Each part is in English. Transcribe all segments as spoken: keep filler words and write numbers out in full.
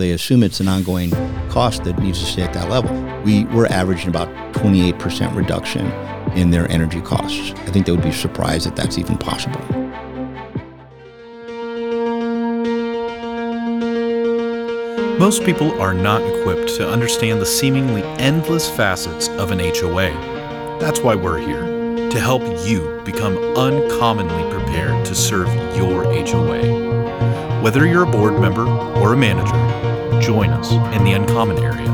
They assume it's an ongoing cost that needs to stay at that level. We were averaging about twenty-eight percent reduction in their energy costs. I think they would be surprised that that's even possible. Most people are not equipped to understand the seemingly endless facets of an H O A. That's why we're here, to help you become uncommonly prepared to serve your H O A. Whether you're a board member or a manager, join us in the Uncommon Area.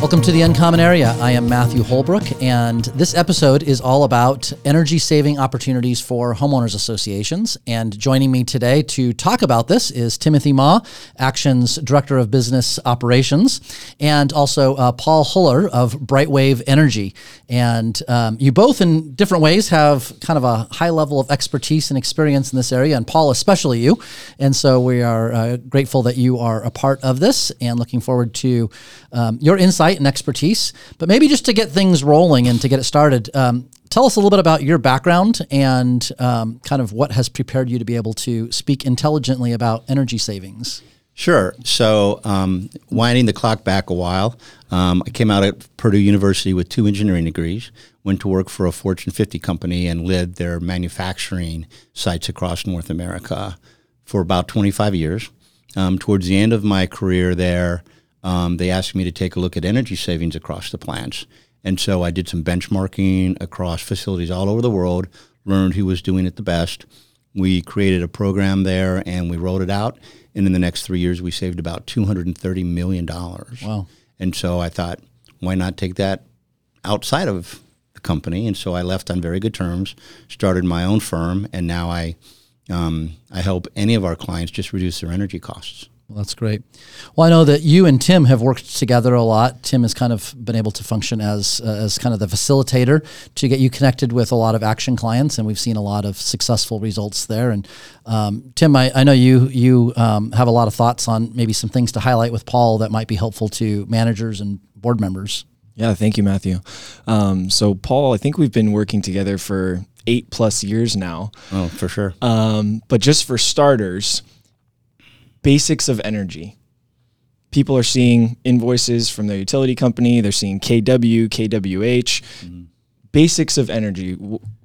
Welcome to the Uncommon Area. I am Matthew Holbrook, and this episode is all about energy saving opportunities for homeowners associations. And joining me today to talk about this is Timothy Ma, Action's Director of Business Operations, and also uh, Paul Hullar of Brightwave Energy. And um, you both, in different ways, have kind of a high level of expertise and experience in this area, and Paul, especially you. And so we are uh, grateful that you are a part of this and looking forward to um, your insight and expertise. But maybe just to get things rolling and to get it started, um, tell us a little bit about your background and um, kind of what has prepared you to be able to speak intelligently about energy savings. Sure. So um, winding the clock back a while, um, I came out at Purdue University with two engineering degrees, went to work for a Fortune fifty company and led their manufacturing sites across North America for about twenty-five years. Um, towards the end of my career there, um, they asked me to take a look at energy savings across the plants. And so I did some benchmarking across facilities all over the world, learned who was doing it the best. We created a program there and we rolled it out. And in the next three years, we saved about two hundred thirty million dollars. Wow. And so I thought, why not take that outside of the company? And so I left on very good terms, started my own firm, and now I um, I help any of our clients just reduce their energy costs. Well, that's great. Well, I know that you and Tim have worked together a lot. Tim has kind of been able to function as uh, as kind of the facilitator to get you connected with a lot of Action clients, and we've seen a lot of successful results there. And um, Tim, I, I know you you um, have a lot of thoughts on maybe some things to highlight with Paul that might be helpful to managers and board members. Yeah, thank you, Matthew. Um, so, Paul, I think we've been working together for eight plus years now. Oh, for sure. Um, but just for starters, basics of energy. People are seeing invoices from their utility company. They're seeing K W, K W H. Mm-hmm. Basics of energy.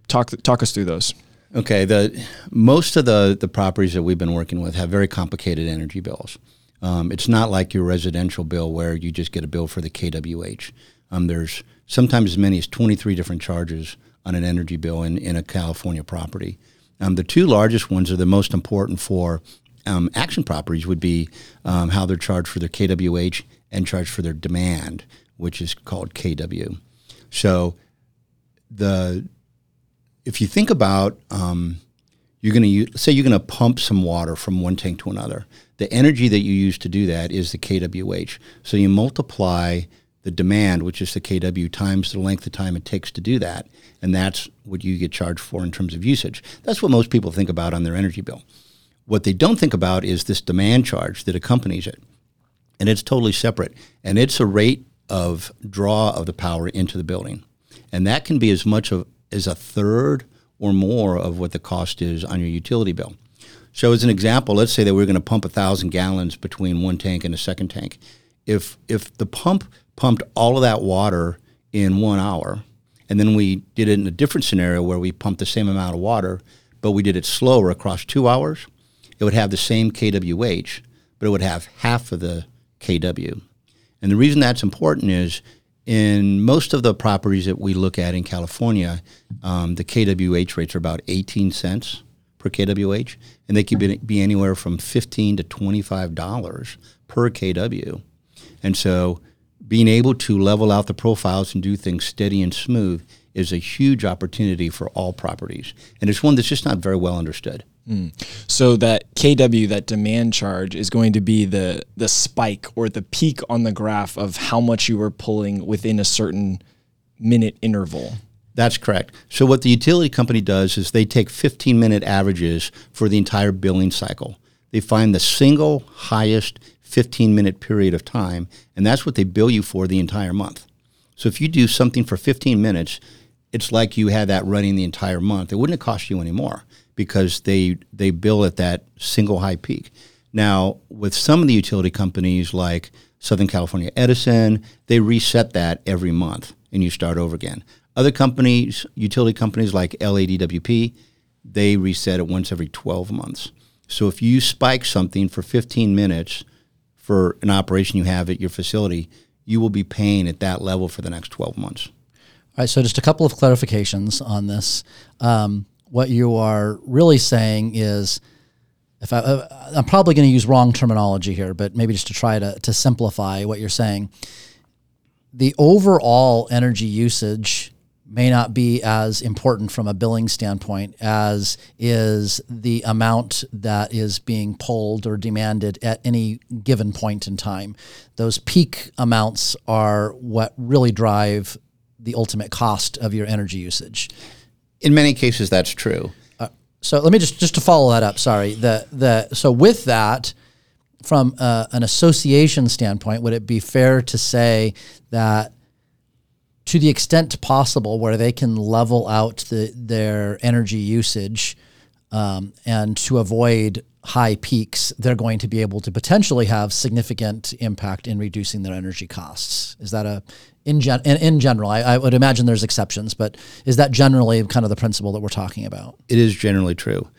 Talk talk us through those. Okay. The most of the the properties that we've been working with have very complicated energy bills. Um, it's not like your residential bill where you just get a bill for the K W H. Um, there's sometimes as many as twenty-three different charges on an energy bill in, in a California property. Um, the two largest ones are the most important for Um, Action properties would be um, how they're charged for their K W H and charged for their demand, which is called K W. So the if you think about um, you're going to use, say you're going to pump some water from one tank to another, the energy that you use to do that is the K W H. So you multiply the demand, which is the K W, times the length of time it takes to do that, and that's what you get charged for in terms of usage. That's what most people think about on their energy bill. What they don't think about is this demand charge that accompanies it, and it's totally separate, and it's a rate of draw of the power into the building, and that can be as much of, as a third or more of what the cost is on your utility bill. So as an example, let's say that we're going to pump one thousand gallons between one tank and a second tank. If if the pump pumped all of that water in one hour, and then we did it in a different scenario where we pumped the same amount of water, but we did it slower across two hours, it would have the same K W H, but it would have half of the K W. And the reason that's important is in most of the properties that we look at in California, um, the K W H rates are about eighteen cents per K W H, and they could be anywhere from fifteen to twenty-five dollars per K W. And so being able to level out the profiles and do things steady and smooth is a huge opportunity for all properties. And it's one that's just not very well understood. Mm. So that K W, that demand charge, is going to be the the spike or the peak on the graph of how much you were pulling within a certain minute interval. That's correct. So what the utility company does is they take fifteen-minute averages for the entire billing cycle. They find the single highest fifteen-minute period of time, and that's what they bill you for the entire month. So if you do something for fifteen minutes, it's like you had that running the entire month. It wouldn't have cost you any more, because they they bill at that single high peak. Now, with some of the utility companies like Southern California Edison, they reset that every month and you start over again. Other companies, utility companies like L A D W P, they reset it once every twelve months. So if you spike something for fifteen minutes for an operation you have at your facility, you will be paying at that level for the next twelve months. All right, so just a couple of clarifications on this. Um, what you are really saying is, if I, uh, I'm probably going to use wrong terminology here, but maybe just to try to, to simplify what you're saying, the overall energy usage may not be as important from a billing standpoint as is the amount that is being pulled or demanded at any given point in time. Those peak amounts are what really drive the ultimate cost of your energy usage. In many cases, that's true. Uh, so let me just, just to follow that up, sorry. The, the, so with that, from uh, an association standpoint, would it be fair to say that to the extent possible where they can level out the, their energy usage um, and to avoid high peaks, they're going to be able to potentially have significant impact in reducing their energy costs? Is that a, in, gen, in, in general, I, I would imagine there's exceptions, but is that generally kind of the principle that we're talking about? It is generally true.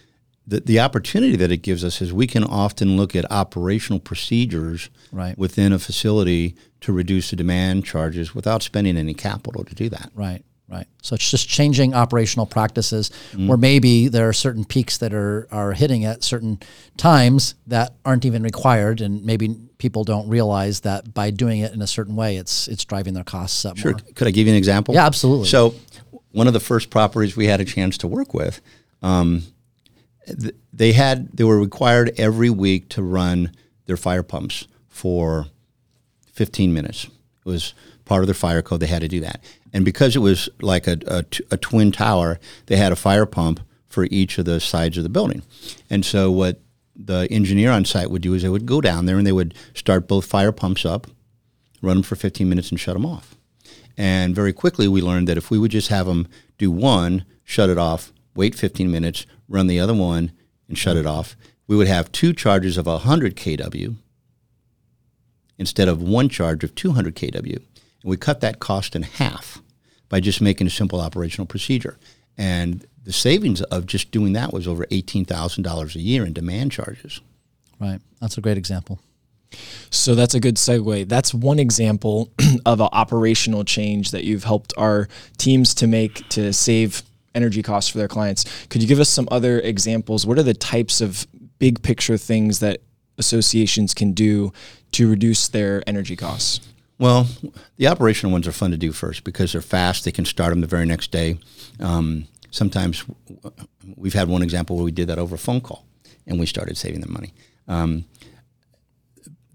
The, the opportunity that it gives us is we can often look at operational procedures right. within a facility to reduce the demand charges without spending any capital to do that. Right, right. So it's just changing operational practices mm. where maybe there are certain peaks that are, are hitting at certain times that aren't even required, and maybe people don't realize that by doing it in a certain way, it's it's driving their costs up sure. more. Could I give you an example? Yeah, absolutely. So one of the first properties we had a chance to work with, um, th- they had they were required every week to run their fire pumps for fifteen minutes. It was part of their fire code. They had to do that. And because it was like a, a, a twin tower, they had a fire pump for each of the sides of the building. And so what the engineer on site would do is they would go down there and they would start both fire pumps up, run them for fifteen minutes and shut them off. And very quickly we learned that if we would just have them do one, shut it off, wait fifteen minutes, run the other one and shut it off, we would have two charges of one hundred kilowatts instead of one charge of two hundred kilowatts. And we cut that cost in half by just making a simple operational procedure. And the savings of just doing that was over eighteen thousand dollars a year in demand charges. Right. That's a great example. So that's a good segue. That's one example of an operational change that you've helped our teams to make to save energy costs for their clients. Could you give us some other examples? What are the types of big picture things that associations can do to reduce their energy costs? Well, the operational ones are fun to do first because they're fast. They can start them the very next day. Um, sometimes we've had one example where we did that over a phone call and we started saving them money. Um,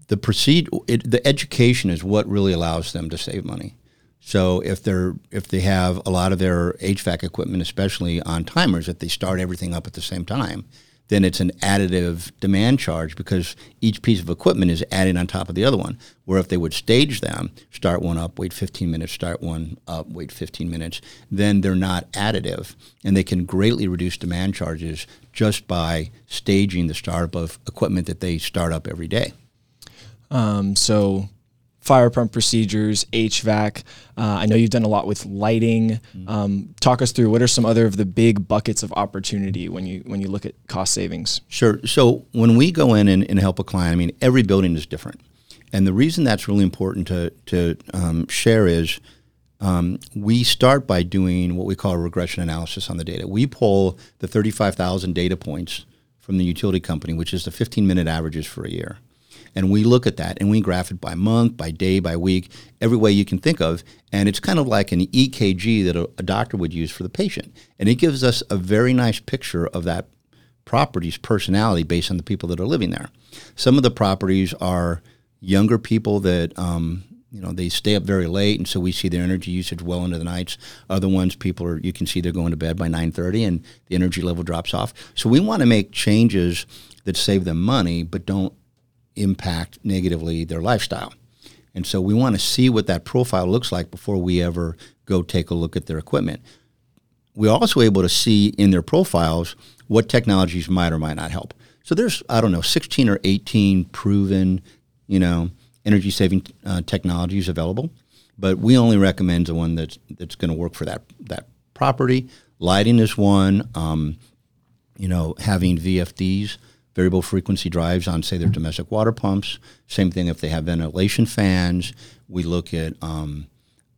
the proceed, it, the education is what really allows them to save money. So if they're if they have a lot of their H V A C equipment, especially on timers, if they start everything up at the same time, then it's an additive demand charge because each piece of equipment is added on top of the other one. Where if they would stage them, start one up, wait fifteen minutes, start one up, wait fifteen minutes, then they're not additive. And they can greatly reduce demand charges just by staging the startup of equipment that they start up every day. Um, so fire pump procedures, H V A C. Uh, I know you've done a lot with lighting. Um, talk us through what are some other of the big buckets of opportunity when you when you look at cost savings? Sure. So when we go in and, and help a client, I mean, every building is different. And the reason that's really important to, to um, share is um, we start by doing what we call a regression analysis on the data. We pull the thirty-five thousand data points from the utility company, which is the fifteen-minute averages for a year. And we look at that and we graph it by month, by day, by week, every way you can think of. And it's kind of like an E K G that a, a doctor would use for the patient. And it gives us a very nice picture of that property's personality based on the people that are living there. Some of the properties are younger people that, um, you know, they stay up very late. And so we see their energy usage well into the nights. Other ones, people are, you can see they're going to bed by nine thirty and the energy level drops off. So we want to make changes that save them money, but don't impact negatively their lifestyle. And so we want to see what that profile looks like before we ever go take a look at their equipment. we're also able to see in their profiles what technologies might or might not help. So there's, I don't know, sixteen or eighteen proven, you know, energy-saving uh, technologies available, but we only recommend the one that's that's going to work for that that property. Lighting is one. Um, you know, having V F Ds, variable frequency drives, on, say, their domestic water pumps. Same thing if they have ventilation fans. We look at um,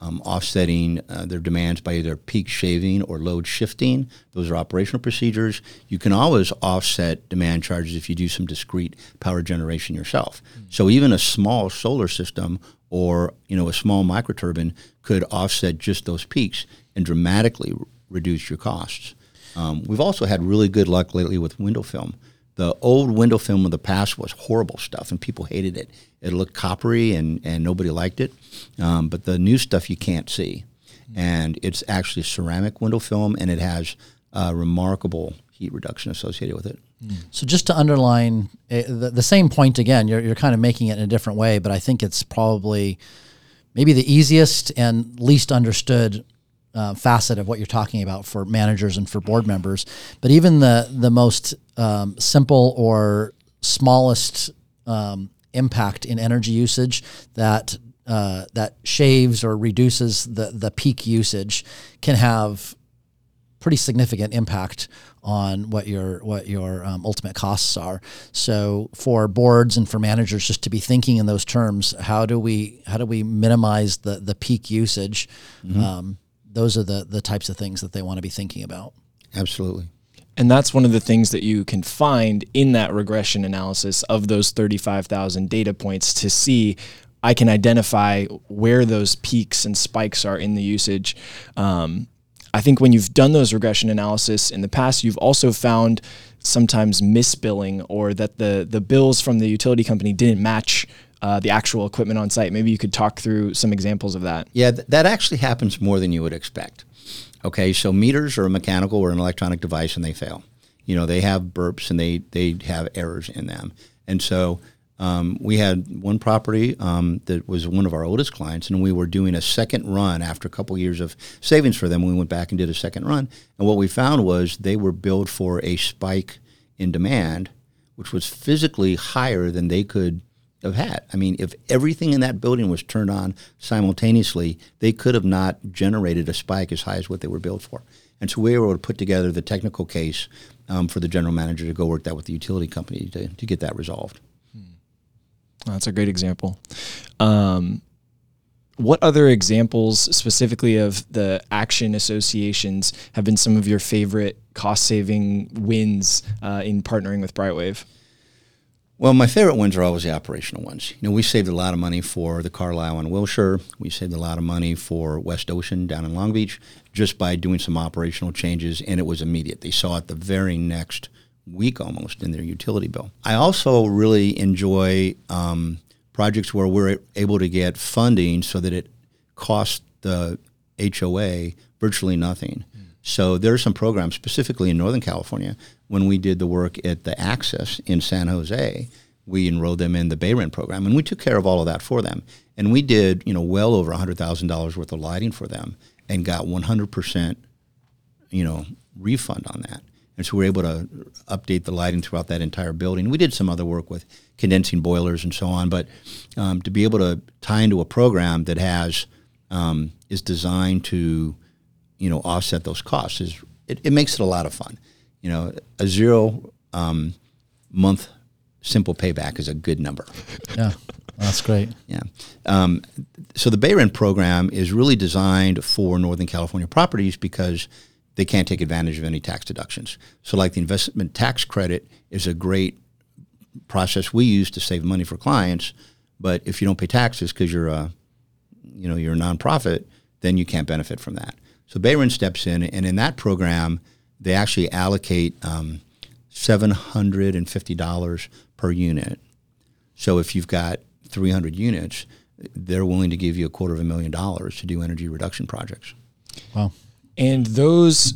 um, offsetting uh, their demands by either peak shaving or load shifting. Those are operational procedures. You can always offset demand charges if you do some discrete power generation yourself. Mm-hmm. So even a small solar system or, you know, a small microturbine could offset just those peaks and dramatically r- reduce your costs. Um, we've also had really good luck lately with window film. The old window film of the past was horrible stuff, and people hated it. It looked coppery, and, and nobody liked it. Um, but the new stuff you can't see. Mm-hmm. And it's actually ceramic window film, and it has uh, remarkable heat reduction associated with it. Mm. So just to underline uh, the, the same point again, you're, you're kind of making it in a different way, but I think it's probably maybe the easiest and least understood Uh, facet of what you're talking about for managers and for board members, but even the the most um, simple or smallest um, impact in energy usage that uh, that shaves or reduces the the peak usage can have pretty significant impact on what your what your um, ultimate costs are. So for boards and for managers, just to be thinking in those terms, how do we how do we minimize the the peak usage? Mm-hmm. Um, those are the, the types of things that they want to be thinking about. Absolutely. And that's one of the things that you can find in that regression analysis of those thirty-five thousand data points to see, I can identify where those peaks and spikes are in the usage. Um, I think when you've done those regression analysis in the past, you've also found sometimes misbilling, or that the, the bills from the utility company didn't match Uh, the actual equipment on site. Maybe you could talk through some examples of that. Yeah, th- that actually happens more than you would expect. Okay, so meters are a mechanical or an electronic device, and they fail. You know, they have burps and they, they have errors in them. And so um, we had one property um, that was one of our oldest clients, and we were doing a second run after a couple years of savings for them. We went back and did a second run. And what we found was they were billed for a spike in demand, which was physically higher than they could have had. I mean, if everything in that building was turned on simultaneously, they could have not generated a spike as high as what they were billed for. And so we were able to put together the technical case um, for the general manager to go work that with the utility company to, to get that resolved. Hmm. That's a great example. Um, what other examples specifically of the action associations have been some of your favorite cost-saving wins uh, in partnering with Brightwave? Well, my favorite ones are always the operational ones. You know, we saved a lot of money for the Carlisle and Wilshire. We saved a lot of money for West Ocean down in Long Beach just by doing some operational changes, and it was immediate. They saw it the very next week almost in their utility bill. I also really enjoy um, projects where we're able to get funding so that it costs the H O A virtually nothing. Mm. So there are some programs, specifically in Northern California. When we did the work at the Access in San Jose, we enrolled them in the BayREN program, and we took care of all of that for them. And we did, you know, well over one hundred thousand dollars worth of lighting for them and got one hundred percent, you know, refund on that. And so we were able to update the lighting throughout that entire building. We did some other work with condensing boilers and so on, but um, to be able to tie into a program that has um, is designed to, you know, offset those costs, is it, it makes it a lot of fun. You know, a zero um, month simple payback is a good number. Yeah, that's great. Yeah. Um, so the BayREN program is really designed for Northern California properties because they can't take advantage of any tax deductions. So like the investment tax credit is a great process we use to save money for clients. But if you don't pay taxes because you're a, you know, you're a nonprofit, then you can't benefit from that. So BayREN steps in, and in that program, they actually allocate um, seven hundred fifty dollars per unit. So if you've got three hundred units, they're willing to give you a quarter of a million dollars to do energy reduction projects. Wow. And those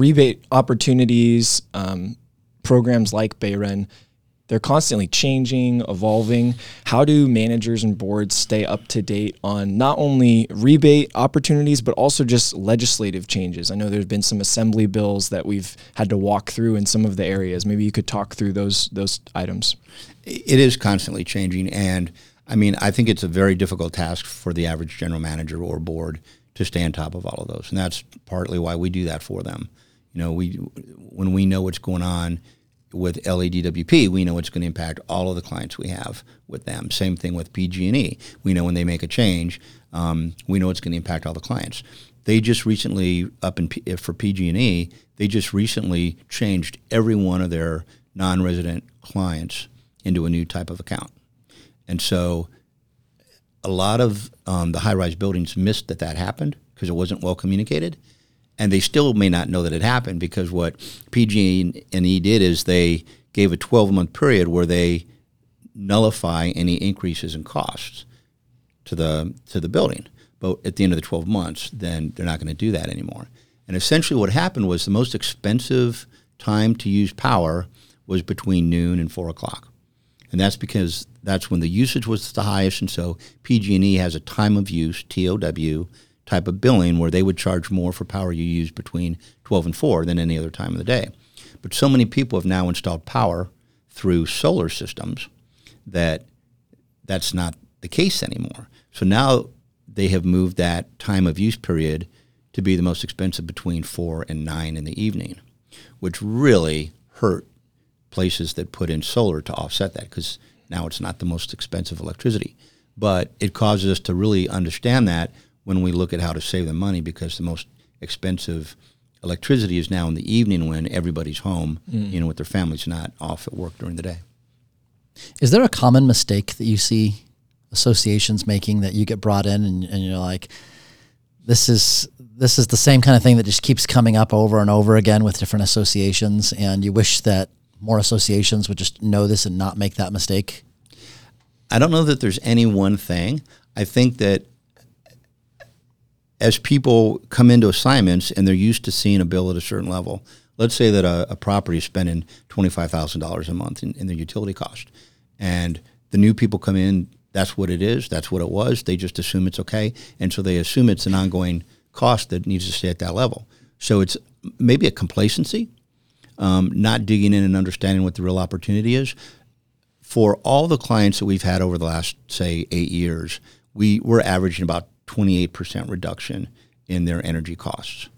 rebate opportunities, um, programs like BayREN, They're constantly changing, evolving. How do managers and boards stay up to date on not only rebate opportunities, but also just legislative changes? I know there's been some assembly bills that we've had to walk through in some of the areas. Maybe you could talk through those those items. It is constantly changing. And I mean, I think it's a very difficult task for the average general manager or board to stay on top of all of those. And that's partly why we do that for them. You know, we when we know what's going on with L A D W P, we know it's going to impact all of the clients we have with them. Same thing with P G and E. We know when they make a change, um, we know it's going to impact all the clients. They just recently, up in P, for P G and E, they just recently changed every one of their non-resident clients into a new type of account. And so a lot of um, the high-rise buildings missed that that happened because it wasn't well communicated. And they still may not know that it happened because what P G and E did is they gave a twelve-month period where they nullify any increases in costs to the to the building. But at the end of the twelve months, then they're not going to do that anymore. And essentially what happened was the most expensive time to use power was between noon and four o'clock. And that's because that's when the usage was the highest. And so P G and E has a time of use, T O W, type of billing where they would charge more for power you use between twelve and four than any other time of the day. But so many people have now installed power through solar systems that that's not the case anymore. So now they have moved that time of use period to be the most expensive between four and nine in the evening, which really hurt places that put in solar to offset that because now it's not the most expensive electricity. But it causes us to really understand that when we look at how to save the money, because the most expensive electricity is now in the evening when everybody's home, mm. you know, with their families, not off at work during the day. Is there a common mistake that you see associations making that you get brought in and, and you're like, this is this is the same kind of thing that just keeps coming up over and over again with different associations, and you wish that more associations would just know this and not make that mistake? I don't know that there's any one thing. I think that as people come into assignments and they're used to seeing a bill at a certain level, let's say that a, a property is spending twenty-five thousand dollars a month in, in their utility cost. And the new people come in, that's what it is, that's what it was, they just assume it's okay. And so they assume it's an ongoing cost that needs to stay at that level. So it's maybe a complacency, um, not digging in and understanding what the real opportunity is. For all the clients that we've had over the last, say, eight years, we, we're averaging about twenty-eight percent reduction in their energy costs.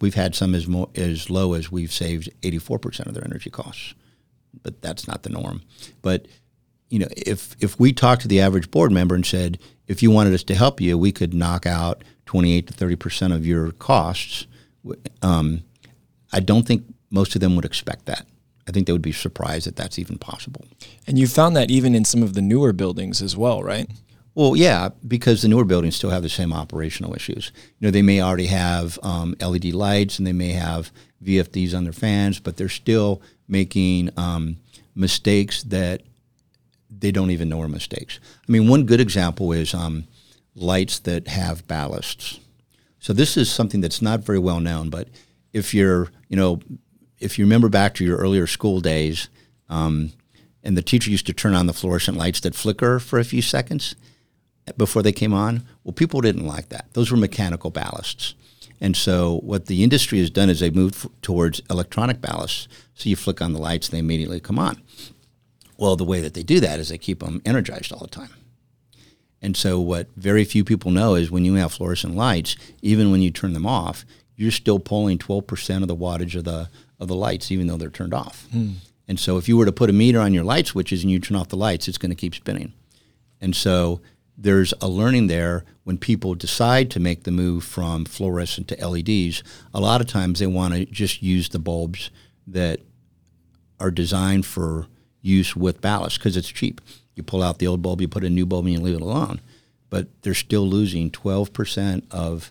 We've had some as mo- as low as we've saved eighty-four percent of their energy costs, but that's not the norm. But you know, if if we talked to the average board member and said, if you wanted us to help you, we could knock out twenty-eight to thirty percent of your costs, um, I don't think most of them would expect that. I think they would be surprised that that's even possible. And you found that even in some of the newer buildings as well, right? Well, yeah, because the newer buildings still have the same operational issues. You know, they may already have um, L E D lights and they may have V F Ds on their fans, but they're still making um, mistakes that they don't even know are mistakes. I mean, one good example is um, lights that have ballasts. So this is something that's not very well known, but if you're, you know, if you remember back to your earlier school days, um, and the teacher used to turn on the fluorescent lights that flicker for a few seconds before they came on, well, people didn't like that. Those were mechanical ballasts. And so what the industry has done is they've moved f- towards electronic ballasts. So you flick on the lights and they immediately come on. Well, the way that they do that is they keep them energized all the time. And so what very few people know is when you have fluorescent lights, even when you turn them off, you're still pulling twelve percent of the wattage of the of the lights, even though they're turned off. Hmm. And so if you were to put a meter on your light switches and you turn off the lights, it's going to keep spinning. And so there's a learning there when people decide to make the move from fluorescent to L E Ds. A lot of times they want to just use the bulbs that are designed for use with ballast because it's cheap. You pull out the old bulb, you put a new bulb in, and you leave it alone. But they're still losing twelve percent of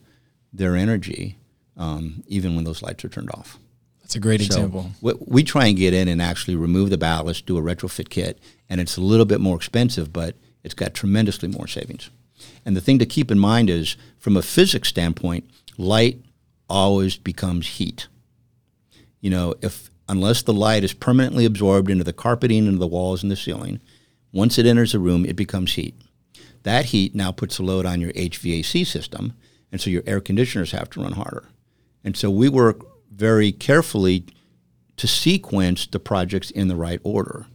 their energy um, even when those lights are turned off. That's a great example. So we try and get in and actually remove the ballast, do a retrofit kit, and it's a little bit more expensive, but it's got tremendously more savings. And the thing to keep in mind is, from a physics standpoint, light always becomes heat. You know, if unless the light is permanently absorbed into the carpeting, into the walls, and the ceiling. Once it enters a room, it becomes heat. That heat now puts a load on your H V A C system, and so your air conditioners have to run harder. And so we work very carefully to sequence the projects in the right order.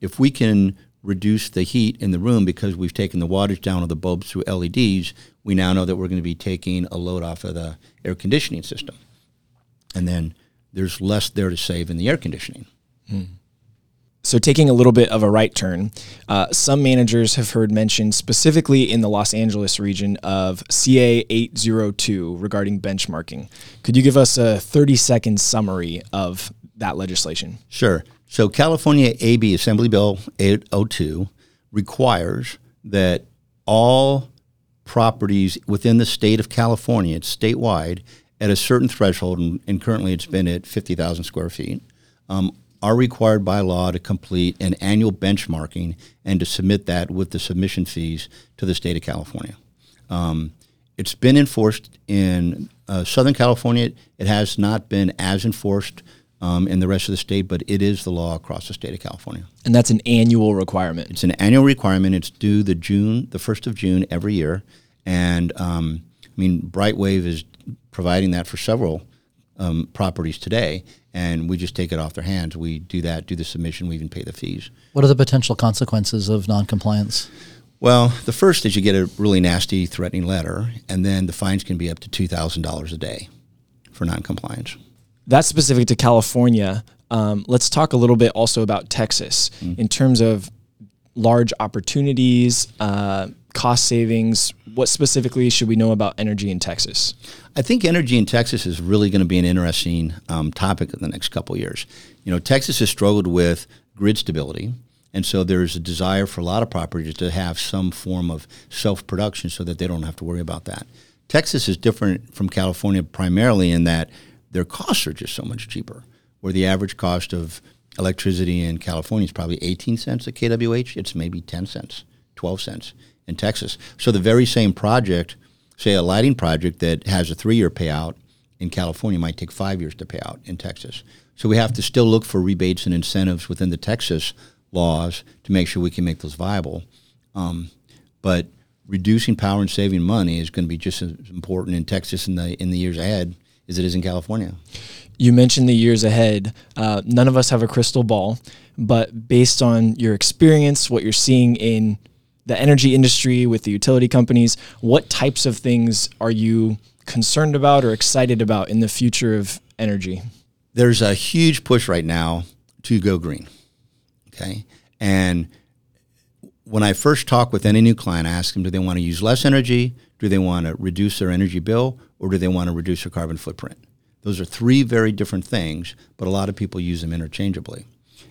If we can reduce the heat in the room because we've taken the wattage down of the bulbs through L E Ds, we now know that we're going to be taking a load off of the air conditioning system. And then there's less there to save in the air conditioning. Mm. So taking a little bit of a right turn, uh, some managers have heard mention specifically in the Los Angeles region of C A eight oh two regarding benchmarking. Could you give us a thirty-second summary of that legislation? Sure. So California A B Assembly Bill eight oh two requires that all properties within the state of California, it's statewide, at a certain threshold, and, and currently it's been at fifty thousand square feet, um, are required by law to complete an annual benchmarking and to submit that with the submission fees to the state of California. Um, it's been enforced in uh, Southern California. It, it has not been as enforced um, in the rest of the state, but it is the law across the state of California. And that's an annual requirement. It's an annual requirement. It's due the June, the first of June every year. And um, I mean, Brightwave is providing that for several um, properties today. And we just take it off their hands. We do that, do the submission, we even pay the fees. What are the potential consequences of noncompliance? Well, the first is you get a really nasty, threatening letter, and then the fines can be up to two thousand dollars a day for noncompliance. That's specific to California. Um, let's talk a little bit also about Texas mm-hmm. in terms of large opportunities, uh, cost savings. What specifically should we know about energy in Texas? I think energy in Texas is really going to be an interesting um, topic in the next couple of years. You know, Texas has struggled with grid stability, and so there's a desire for a lot of properties to have some form of self-production so that they don't have to worry about that. Texas is different from California primarily in that their costs are just so much cheaper, where the average cost of electricity in California is probably eighteen cents a K W H. It's maybe ten cents, twelve cents. In Texas. So the very same project, say a lighting project that has a three-year payout in California might take five years to pay out in Texas. So we have to still look for rebates and incentives within the Texas laws to make sure we can make those viable. Um, but reducing power and saving money is going to be just as important in Texas in the in the years ahead as it is in California. You mentioned the years ahead. Uh, none of us have a crystal ball, but based on your experience, what you're seeing in the energy industry with the utility companies, what types of things are you concerned about or excited about in the future of energy? There's a huge push right now to go green, okay? And when I first talk with any new client, I ask them, do they want to use less energy? Do they want to reduce their energy bill? Or do they want to reduce their carbon footprint? Those are three very different things, but a lot of people use them interchangeably.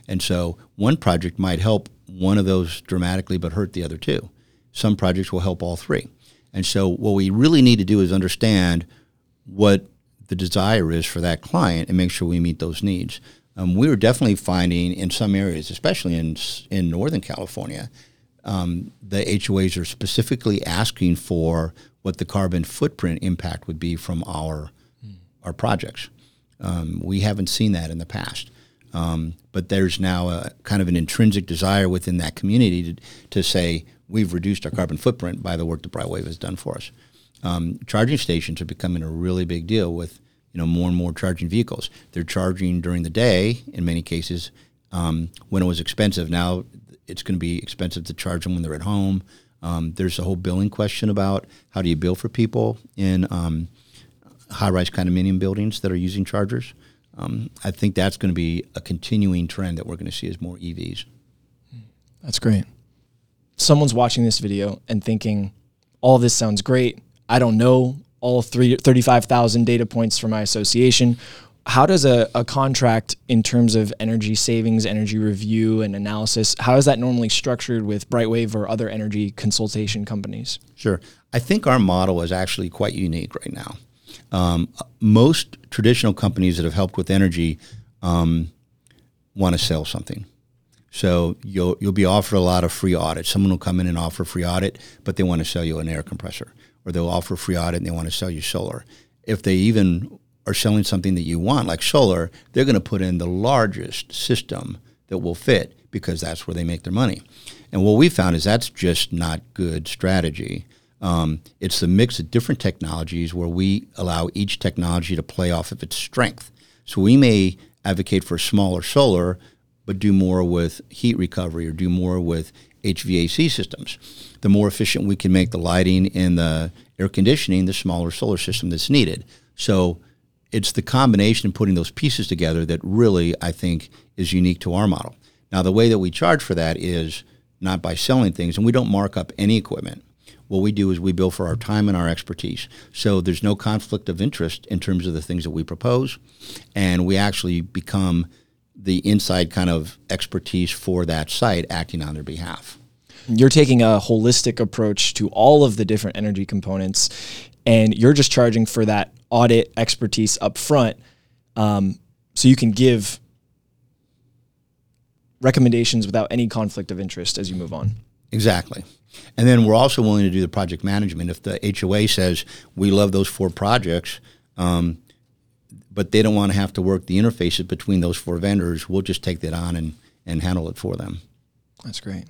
And so one project might help one of those dramatically but hurt the other two. Some projects will help all three. And so what we really need to do is understand what the desire is for that client and make sure we meet those needs. Um, we were definitely finding in some areas, especially in in Northern California, um, the H O As are specifically asking for what the carbon footprint impact would be from our, mm. our projects. Um, we haven't seen that in the past. Um, but there's now a kind of an intrinsic desire within that community to, to say, we've reduced our carbon footprint by the work that Brightwave has done for us. Um, charging stations are becoming a really big deal with, you know, more and more charging vehicles. They're charging during the day in many cases um, when it was expensive. Now it's going to be expensive to charge them when they're at home. Um, there's a whole billing question about how do you bill for people in um, high-rise condominium buildings that are using chargers. Um, I think that's going to be a continuing trend that we're going to see as more E Vs. That's great. Someone's watching this video and thinking, all this sounds great. I don't know all three, thirty-five thousand data points for my association. How does a, a contract in terms of energy savings, energy review and analysis, how is that normally structured with Brightwave or other energy consultation companies? Sure. I think our model is actually quite unique right now. Um, most traditional companies that have helped with energy um, want to sell something. So you'll you'll be offered a lot of free audits. Someone will come in and offer a free audit, but they want to sell you an air compressor. Or they'll offer a free audit and they want to sell you solar. If they even are selling something that you want, like solar, they're going to put in the largest system that will fit because that's where they make their money. And what we found is that's just not good strategy. Um, it's the mix of different technologies where we allow each technology to play off of its strength. So we may advocate for smaller solar, but do more with heat recovery or do more with H V A C systems. The more efficient we can make the lighting and the air conditioning, the smaller solar system that's needed. So it's the combination of putting those pieces together that really, I think, is unique to our model. Now, the way that we charge for that is not by selling things, and we don't mark up any equipment. What we do is we bill for our time and our expertise. So there's no conflict of interest in terms of the things that we propose, and we actually become the inside kind of expertise for that site acting on their behalf. You're taking a holistic approach to all of the different energy components, and you're just charging for that audit expertise up front, um, so you can give recommendations without any conflict of interest as you move on. Exactly. And then we're also willing to do the project management. If the H O A says, we love those four projects, um, but they don't want to have to work the interfaces between those four vendors, we'll just take that on and, and handle it for them. That's great.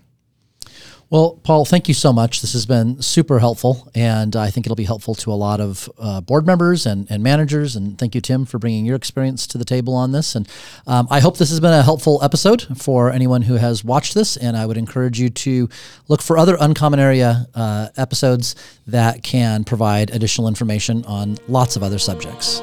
Well, Paul, thank you so much. This has been super helpful, and I think it'll be helpful to a lot of uh, board members and, and managers, and thank you, Tim, for bringing your experience to the table on this. And um, I hope this has been a helpful episode for anyone who has watched this, and I would encourage you to look for other Uncommon Area uh, episodes that can provide additional information on lots of other subjects.